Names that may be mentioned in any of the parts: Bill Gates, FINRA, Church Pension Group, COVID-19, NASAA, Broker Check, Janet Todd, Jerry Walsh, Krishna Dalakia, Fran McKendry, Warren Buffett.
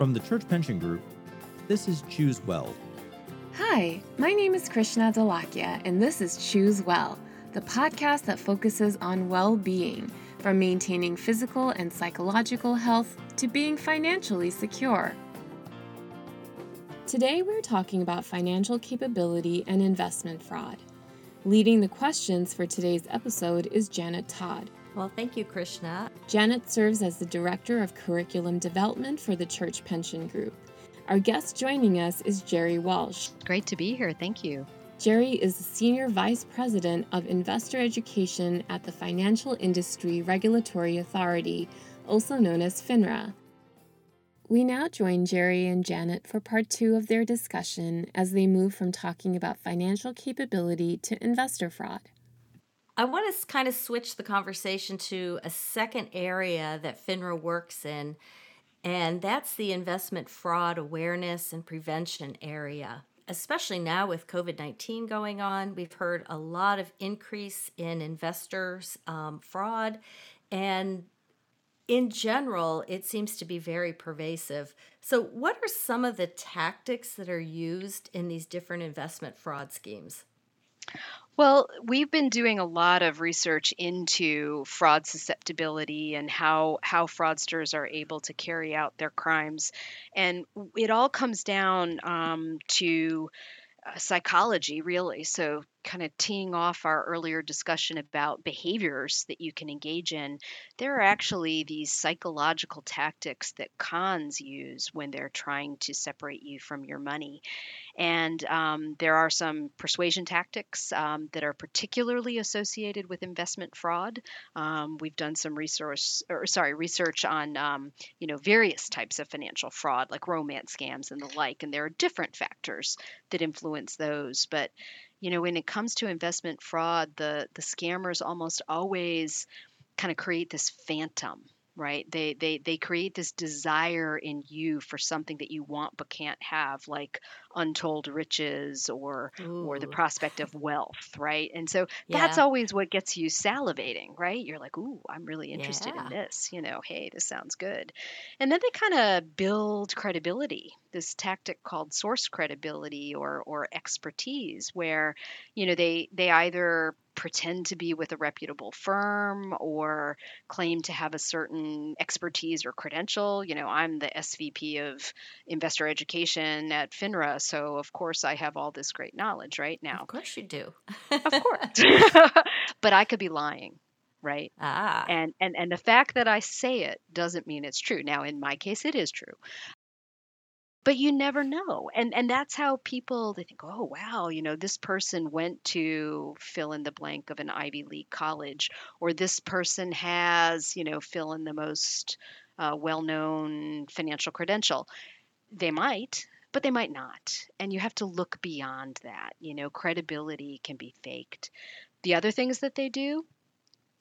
From the Church Pension Group, this is Choose Well. Hi, my name is Krishna Dalakia, and this is Choose Well, the podcast that focuses on well-being, from maintaining physical and psychological health to being financially secure. Today, we're talking about financial capability and investment fraud. Leading the questions for today's episode is Janet Todd. Well, thank you, Krishna. Janet serves as the Director of Curriculum Development for the Church Pension Group. Our guest joining us is Jerry Walsh. Great to be here. Thank you. Jerry is the Senior Vice President of Investor Education at the Financial Industry Regulatory Authority, also known as FINRA. We now join Jerry and Janet for part two of their discussion as they move from talking about financial capability to investor fraud. I want to kind of switch the conversation to a second area that FINRA works in, and that's the investment fraud awareness and prevention area. Especially now with COVID-19 going on, we've heard a lot of increase in investors' fraud, and in general, it seems to be very pervasive. So what are some of the tactics that are used in these different investment fraud schemes? Well, we've been doing a lot of research into fraud susceptibility and how fraudsters are able to carry out their crimes. And it all comes down to psychology, really. So kind of teeing off our earlier discussion about behaviors that you can engage in, there are actually these psychological tactics that cons use when they're trying to separate you from your money. And there are some persuasion tactics that are particularly associated with investment fraud. We've done some research on various types of financial fraud, like romance scams and the like, and there are different factors that influence those. But when it comes to investment fraud, the scammers almost always kind of create this phantom, right? They create this desire in you for something that you want but can't have, like untold riches or the prospect of wealth, right? And so that's always what gets you salivating, right? You're like, ooh, I'm really interested in this. Hey, this sounds good. And then they kind of build credibility, this tactic called source credibility or expertise, where they either pretend to be with a reputable firm or claim to have a certain expertise or credential. I'm the SVP of Investor Education at FINRA, so of course I have all this great knowledge right now. Of course you do. Of course. But I could be lying, right? And the fact that I say it doesn't mean it's true. Now, in my case, it is true. But you never know. And that's how they think, oh, wow, this person went to fill in the blank of an Ivy League college, or this person has, fill in the most well-known financial credential. They might, but they might not. And you have to look beyond that. Credibility can be faked. The other things that they do,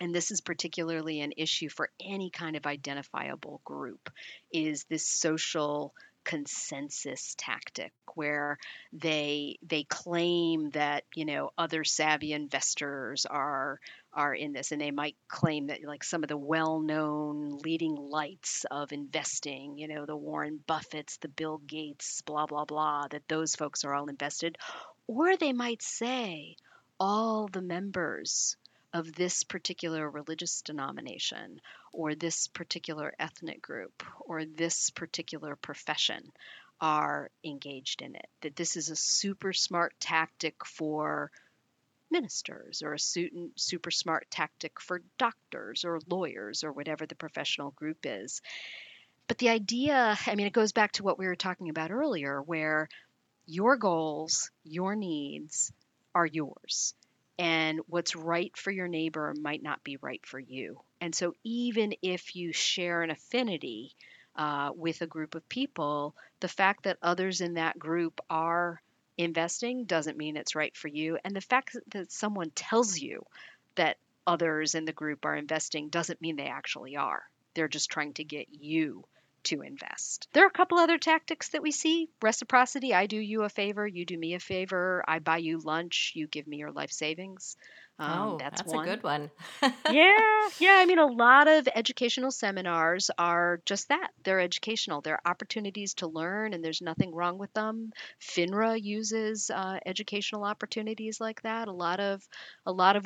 and this is particularly an issue for any kind of identifiable group, is this social consensus tactic, where they claim that other savvy investors are in this, and they might claim that, like, some of the well-known leading lights of investing, the Warren Buffetts, the Bill Gates, blah blah blah, that those folks are all invested. Or they might say all the members of this particular religious denomination, or this particular ethnic group, or this particular profession are engaged in it. That this is a super smart tactic for ministers, or a super smart tactic for doctors or lawyers or whatever the professional group is. But the idea, it goes back to what we were talking about earlier, where your goals, your needs are yours. And what's right for your neighbor might not be right for you. And so even if you share an affinity with a group of people, the fact that others in that group are investing doesn't mean it's right for you. And the fact that someone tells you that others in the group are investing doesn't mean they actually are. They're just trying to get you to invest. There are a couple other tactics that we see. Reciprocity: I do you a favor, you do me a favor, I buy you lunch, you give me your life savings. That's one. A good one. Yeah. I mean, a lot of educational seminars are just that. They're educational. They're opportunities to learn, and there's nothing wrong with them. FINRA uses educational opportunities like that. A lot of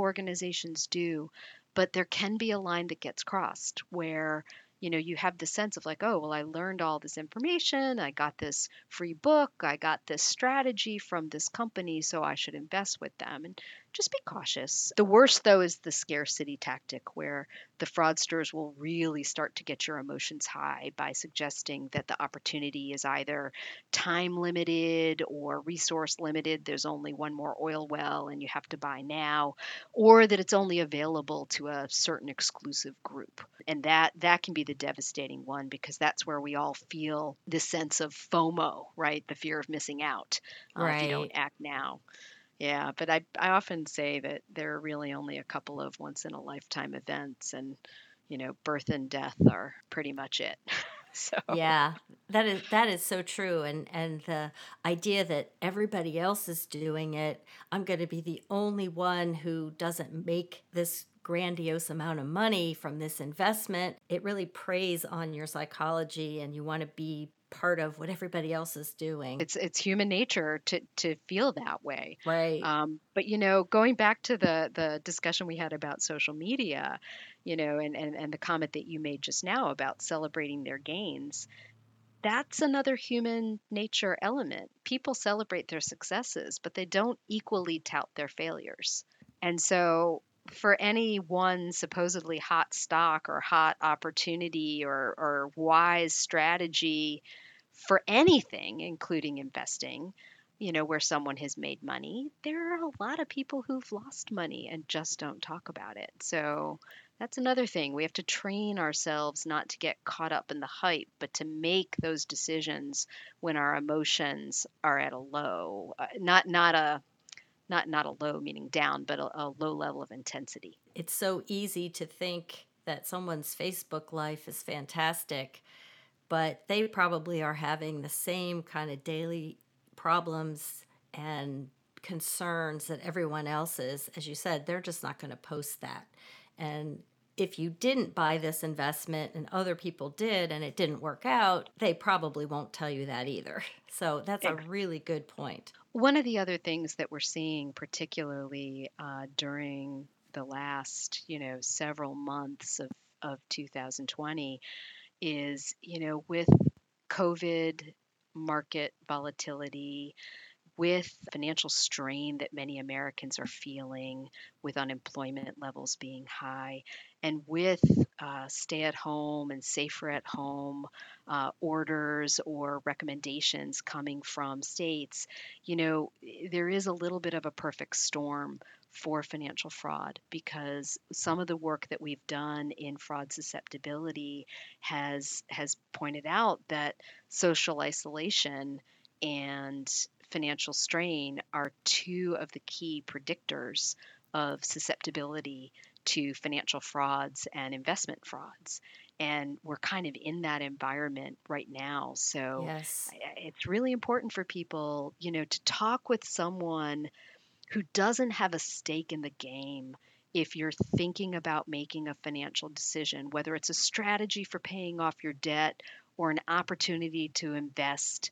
organizations do, but there can be a line that gets crossed where, you know, you have the sense of like, oh, well, I learned all this information. I got this free book. I got this strategy from this company, so I should invest with them. And just be cautious. The worst, though, is the scarcity tactic where the fraudsters will really start to get your emotions high by suggesting that the opportunity is either time limited or resource limited. There's only one more oil well and you have to buy now, or that it's only available to a certain exclusive group. And that can be the devastating one, because that's where we all feel this sense of FOMO, right? The fear of missing out if you don't act now. Yeah, but I often say that there are really only a couple of once-in-a-lifetime events, and, you know, birth and death are pretty much it. So. Yeah, that is so true. And the idea that everybody else is doing it, I'm going to be the only one who doesn't make this grandiose amount of money from this investment, it really preys on your psychology, and you want to be part of what everybody else is doing. It's human nature to feel that way. Right. But, you know, going back to the discussion we had about social media, you know, and the comment that you made just now about celebrating their gains, that's another human nature element. People celebrate their successes, but they don't equally tout their failures. And so for any one supposedly hot stock or hot opportunity or wise strategy for anything, including investing, you know, where someone has made money, there are a lot of people who've lost money and just don't talk about it. So that's another thing. We have to train ourselves not to get caught up in the hype, but to make those decisions when our emotions are at a low, not a low meaning down, but a low level of intensity. It's so easy to think that someone's Facebook life is fantastic, but they probably are having the same kind of daily problems and concerns that everyone else is. As you said, they're just not going to post that. And if you didn't buy this investment and other people did and it didn't work out, they probably won't tell you that either. So that's a really good point. One of the other things that we're seeing, particularly during the last, you know, several months of 2020 is, you know, with COVID, market volatility, with financial strain that many Americans are feeling, with unemployment levels being high, and with stay-at-home and safer-at-home orders or recommendations coming from states, you know, there is a little bit of a perfect storm for financial fraud, because some of the work that we've done in fraud susceptibility has pointed out that social isolation and financial strain are two of the key predictors of susceptibility to financial frauds and investment frauds. And we're kind of in that environment right now. So yes, it's really important for people, you know, to talk with someone who doesn't have a stake in the game. If you're thinking about making a financial decision, whether it's a strategy for paying off your debt or an opportunity to invest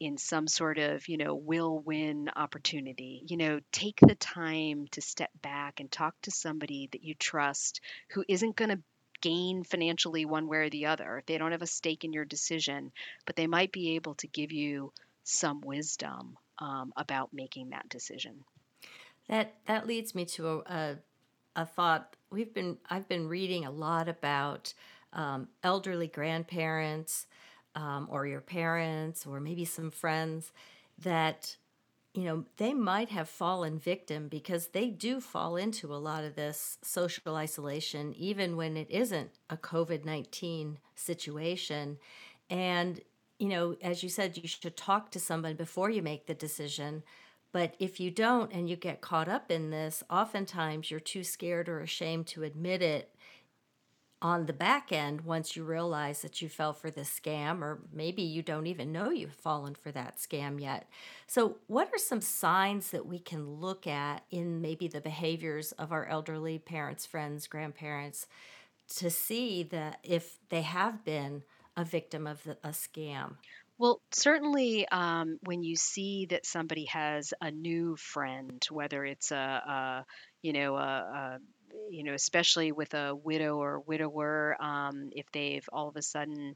in some sort of, you know, will-win opportunity. You know, take the time to step back and talk to somebody that you trust who isn't going to gain financially one way or the other. They don't have a stake in your decision, but they might be able to give you some wisdom about making that decision. That leads me to a thought. I've been reading a lot about elderly grandparents, or your parents, or maybe some friends that, you know, they might have fallen victim, because they do fall into a lot of this social isolation, even when it isn't a COVID-19 situation. And, you know, as you said, you should talk to somebody before you make the decision. But if you don't and you get caught up in this, oftentimes you're too scared or ashamed to admit it. on the back end, once you realize that you fell for this scam, or maybe you don't even know you've fallen for that scam yet. So what are some signs that we can look at in maybe the behaviors of our elderly parents, friends, grandparents, to see that if they have been a victim of a scam? Well, certainly when you see that somebody has a new friend, whether it's especially with a widow or widower, if they've all of a sudden,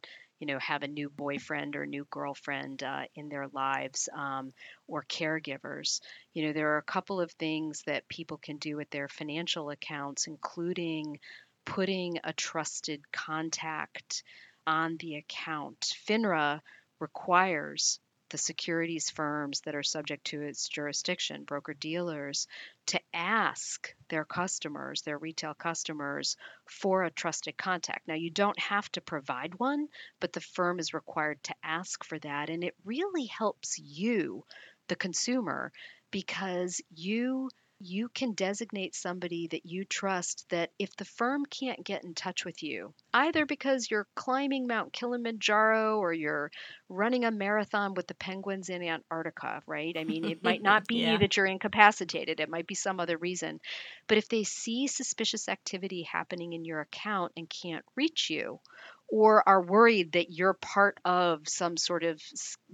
have a new boyfriend or new girlfriend in their lives, or caregivers. There are a couple of things that people can do with their financial accounts, including putting a trusted contact on the account. FINRA requires the securities firms that are subject to its jurisdiction, broker-dealers, to ask their customers, their retail customers, for a trusted contact. Now, you don't have to provide one, but the firm is required to ask for that. And it really helps you, the consumer, because you can designate somebody that you trust, that if the firm can't get in touch with you, either because you're climbing Mount Kilimanjaro or you're running a marathon with the penguins in Antarctica, right? I mean, it might not be that you're incapacitated. It might be some other reason. But if they see suspicious activity happening in your account and can't reach you, or are worried that you're part of some sort of,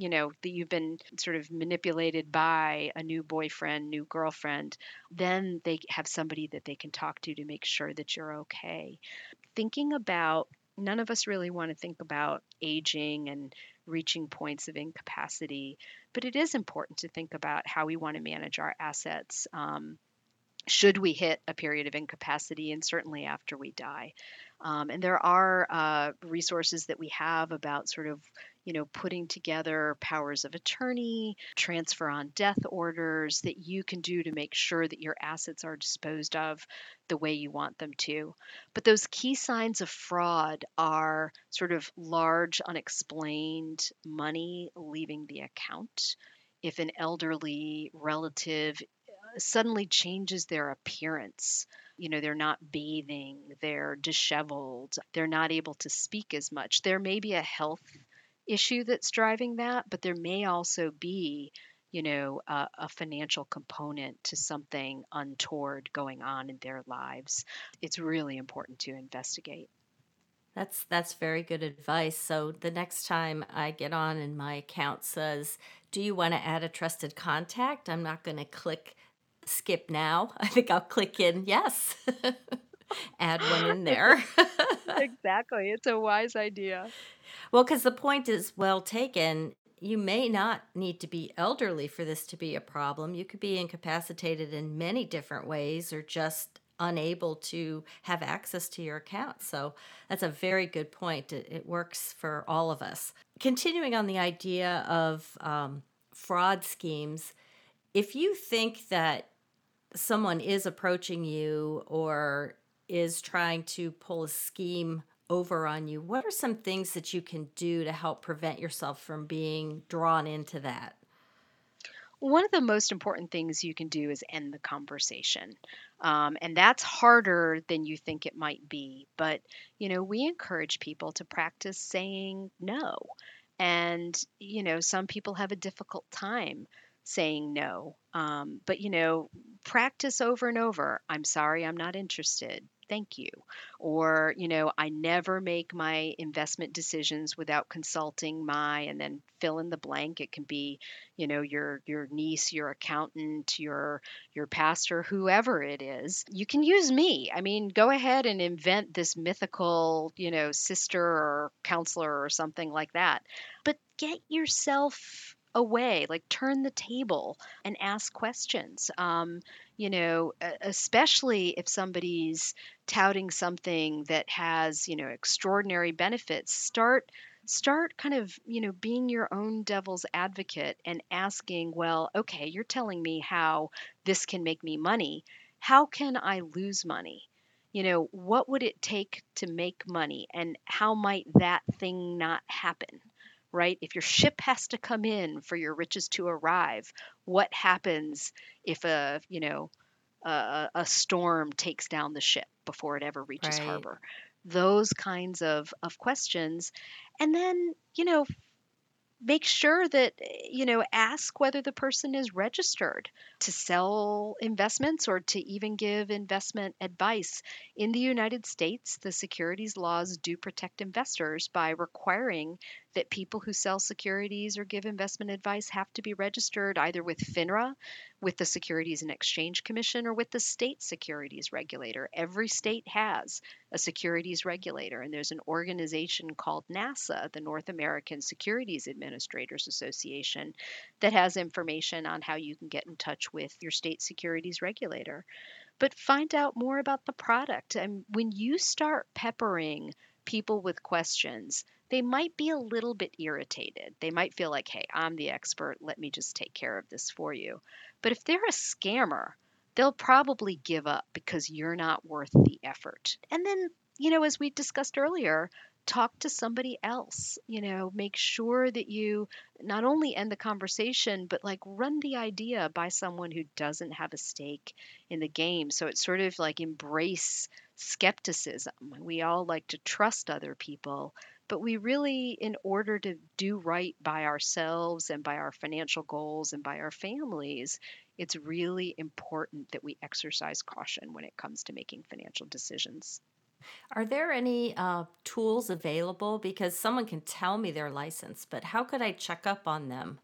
that you've been sort of manipulated by a new boyfriend, new girlfriend, then they have somebody that they can talk to make sure that you're okay. Thinking about, none of us really want to think about aging and reaching points of incapacity, but it is important to think about how we want to manage our assets should we hit a period of incapacity, and certainly after we die. And there are resources that we have about sort of, putting together powers of attorney, transfer on death orders that you can do to make sure that your assets are disposed of the way you want them to. But those key signs of fraud are sort of large, unexplained money leaving the account. If an elderly relative suddenly changes their appearance, they're not bathing, they're disheveled, they're not able to speak as much. There may be a health issue that's driving that, but there may also be, a financial component to something untoward going on in their lives. It's really important to investigate. That's very good advice. So the next time I get on and my account says, do you want to add a trusted contact? I'm not going to click skip now. I think I'll click in yes. Add one in there. Exactly. It's a wise idea. Well, because the point is well taken. You may not need to be elderly for this to be a problem. You could be incapacitated in many different ways or just unable to have access to your account. So that's a very good point. It works for all of us. Continuing on the idea of fraud schemes, if you think that someone is approaching you or is trying to pull a scheme over on you, what are some things that you can do to help prevent yourself from being drawn into that? One of the most important things you can do is end the conversation. And that's harder than you think it might be. But, we encourage people to practice saying no. And, some people have a difficult time saying no. But, practice over and over. I'm sorry, I'm not interested. Thank you. Or, I never make my investment decisions without consulting and then fill in the blank. It can be, your niece, your accountant, your pastor, whoever it is. You can use me. I mean, go ahead and invent this mythical, sister or counselor or something like that. But get yourself away, like turn the table and ask questions. Especially if somebody's touting something that has, extraordinary benefits, start kind of, being your own devil's advocate and asking, well, okay, you're telling me how this can make me money. How can I lose money? What would it take to make money, and how might that thing not happen? Right? If your ship has to come in for your riches to arrive, what happens if a storm takes down the ship before it ever reaches harbor? those kinds of questions. And then, you know, make sure that, you know, ask whether the person is registered to sell investments or to even give investment advice. In the United States, the securities laws do protect investors by requiring that people who sell securities or give investment advice have to be registered either with FINRA, with the Securities and Exchange Commission, or with the state securities regulator. Every state has a securities regulator, and there's an organization called NASAA, the North American Securities Administrators Association, that has information on how you can get in touch with your state securities regulator. But find out more about the product. And when you start peppering people with questions, they might be a little bit irritated. They might feel like, hey, I'm the expert. Let me just take care of this for you. But if they're a scammer, they'll probably give up because you're not worth the effort. And then, you know, as we discussed earlier, talk to somebody else, you know, make sure that you not only end the conversation, but like run the idea by someone who doesn't have a stake in the game. So it's sort of like embrace skepticism. We all like to trust other people, but we really, in order to do right by ourselves and by our financial goals and by our families, it's really important that we exercise caution when it comes to making financial decisions. Are there any tools available? Because someone can tell me their license, but how could I check up on them?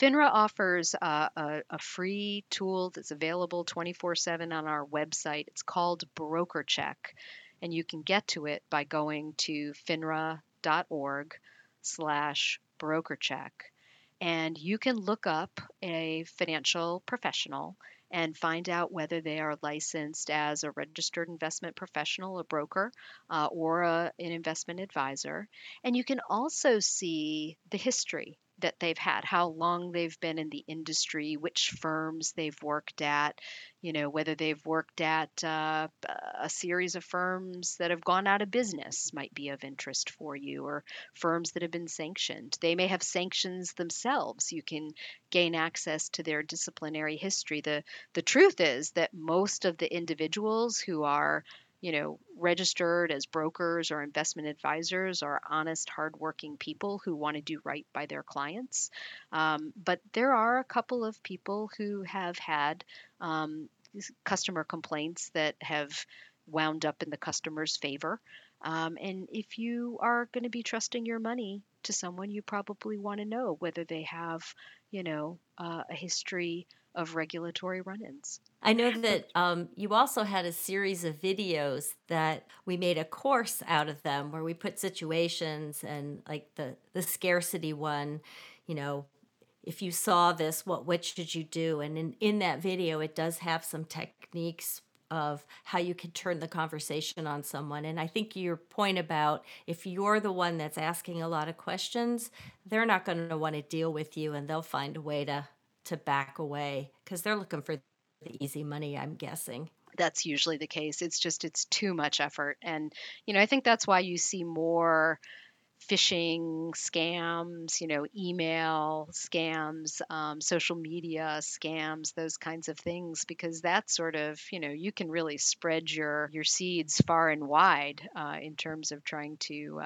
FINRA offers a free tool that's available 24/7 on our website. It's called Broker Check, and you can get to it by going to finra.org/brokercheck. And you can look up a financial professional and find out whether they are licensed as a registered investment professional, a broker, or an investment advisor. And you can also see the history that they've had, how long they've been in the industry, which firms they've worked at, you know, whether they've worked at a series of firms that have gone out of business might be of interest for you, or firms that have been sanctioned. They may have sanctions themselves. You can gain access to their disciplinary history. The truth is that most of the individuals who are, you know, registered as brokers or investment advisors are honest, hardworking people who want to do right by their clients. But there are a couple of people who have had customer complaints that have wound up in the customer's favor. And if you are going to be trusting your money to someone, you probably want to know whether they have, you know, a history of regulatory run-ins. I know that you also had a series of videos that we made a course out of them where we put situations, and like the scarcity one, you know, if you saw this, what should you do? And in that video, it does have some techniques of how you can turn the conversation on someone. And I think your point about if you're the one that's asking a lot of questions, they're not going to want to deal with you, and they'll find a way to back away because they're looking for the easy money, I'm guessing. That's usually the case. It's too much effort. And, you know, I think that's why you see more phishing scams, you know, email scams, social media scams, those kinds of things, because that's sort of, you know, you can really spread your seeds far and wide in terms of trying to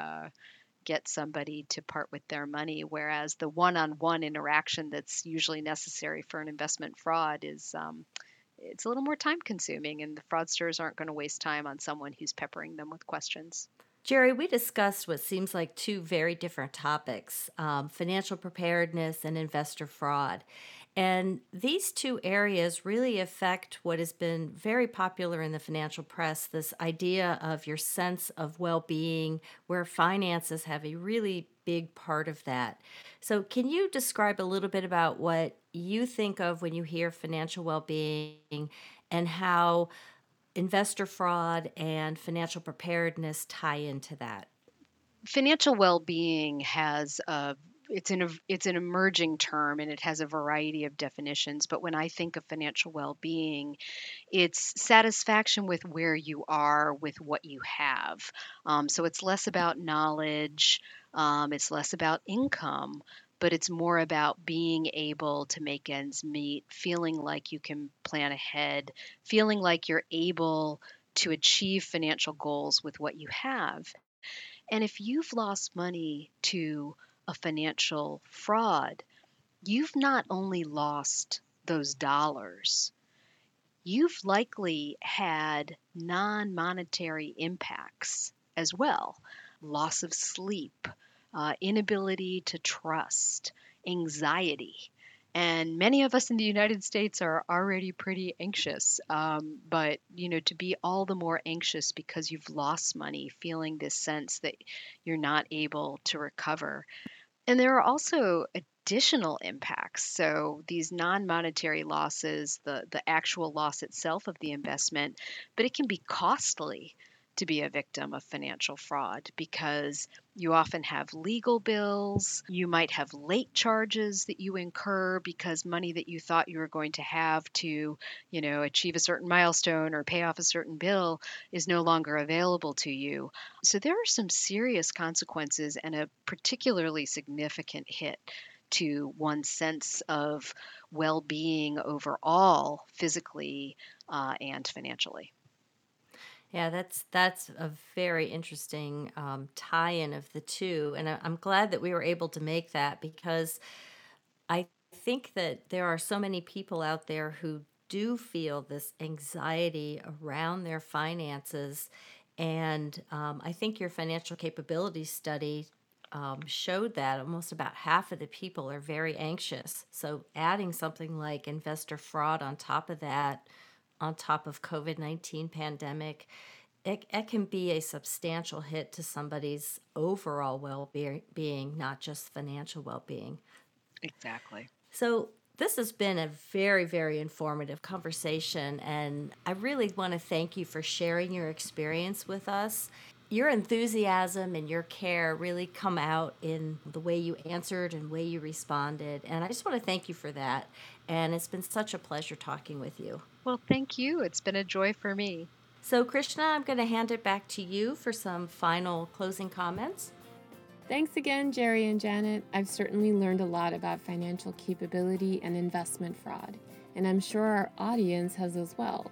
get somebody to part with their money, whereas the one-on-one interaction that's usually necessary for an investment fraud is it's a little more time-consuming, and the fraudsters aren't going to waste time on someone who's peppering them with questions. Jerry, we discussed what seems like two very different topics, financial preparedness and investor fraud. And these two areas really affect what has been very popular in the financial press, this idea of your sense of well-being, where finances have a really big part of that. So can you describe a little bit about what you think of when you hear financial well-being and how investor fraud and financial preparedness tie into that? Financial well-being has it's an emerging term, and it has a variety of definitions. But when I think of financial well-being, it's satisfaction with where you are, with what you have. So it's less about knowledge. It's less about income, but it's more about being able to make ends meet, feeling like you can plan ahead, feeling like you're able to achieve financial goals with what you have. And if you've lost money to a financial fraud, you've not only lost those dollars, you've likely had non-monetary impacts as well. Loss of sleep, inability to trust, anxiety. And many of us in the United States are already pretty anxious, but to be all the more anxious because you've lost money, feeling this sense that you're not able to recover. And there are also additional impacts. So these non-monetary losses, the actual loss itself of the investment, but it can be costly to be a victim of financial fraud because you often have legal bills, you might have late charges that you incur because money that you thought you were going to have to, achieve a certain milestone or pay off a certain bill is no longer available to you. So there are some serious consequences and a particularly significant hit to one's sense of well-being overall, physically, and financially. Yeah, that's a very interesting tie-in of the two. And I'm glad that we were able to make that because I think that there are so many people out there who do feel this anxiety around their finances. And I think your financial capability study showed that almost about half of the people are very anxious. So adding something like investor fraud on top of that, on top of COVID-19 pandemic, it can be a substantial hit to somebody's overall well-being, not just financial well-being. Exactly. So this has been a very, very informative conversation, and I really want to thank you for sharing your experience with us. Your enthusiasm and your care really come out in the way you answered and way you responded, and I just want to thank you for that. And it's been such a pleasure talking with you. Well, thank you. It's been a joy for me. So, Krishna, I'm going to hand it back to you for some final closing comments. Thanks again, Jerry and Janet. I've certainly learned a lot about financial capability and investment fraud, and I'm sure our audience has as well.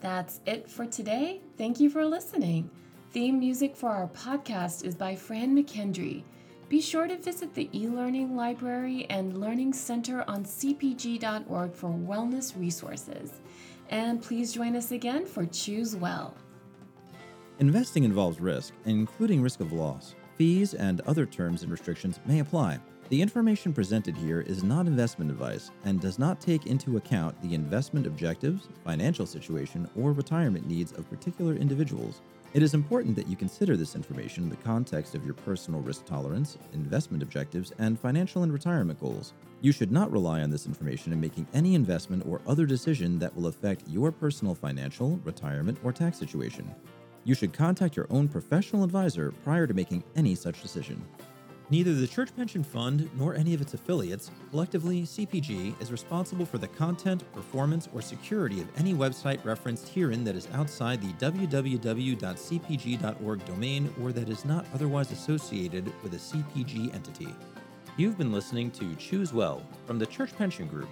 That's it for today. Thank you for listening. Theme music for our podcast is by Fran McKendry. Be sure to visit the e-learning library and learning center on cpg.org for wellness resources. And please join us again for Choose Well. Investing involves risk, including risk of loss. Fees and other terms and restrictions may apply. The information presented here is not investment advice and does not take into account the investment objectives, financial situation, or retirement needs of particular individuals. It is important that you consider this information in the context of your personal risk tolerance, investment objectives, and financial and retirement goals. You should not rely on this information in making any investment or other decision that will affect your personal financial, retirement, or tax situation. You should contact your own professional advisor prior to making any such decision. Neither the Church Pension Fund nor any of its affiliates, collectively CPG, is responsible for the content, performance, or security of any website referenced herein that is outside the www.cpg.org domain or that is not otherwise associated with a CPG entity. You've been listening to Choose Well from the Church Pension Group.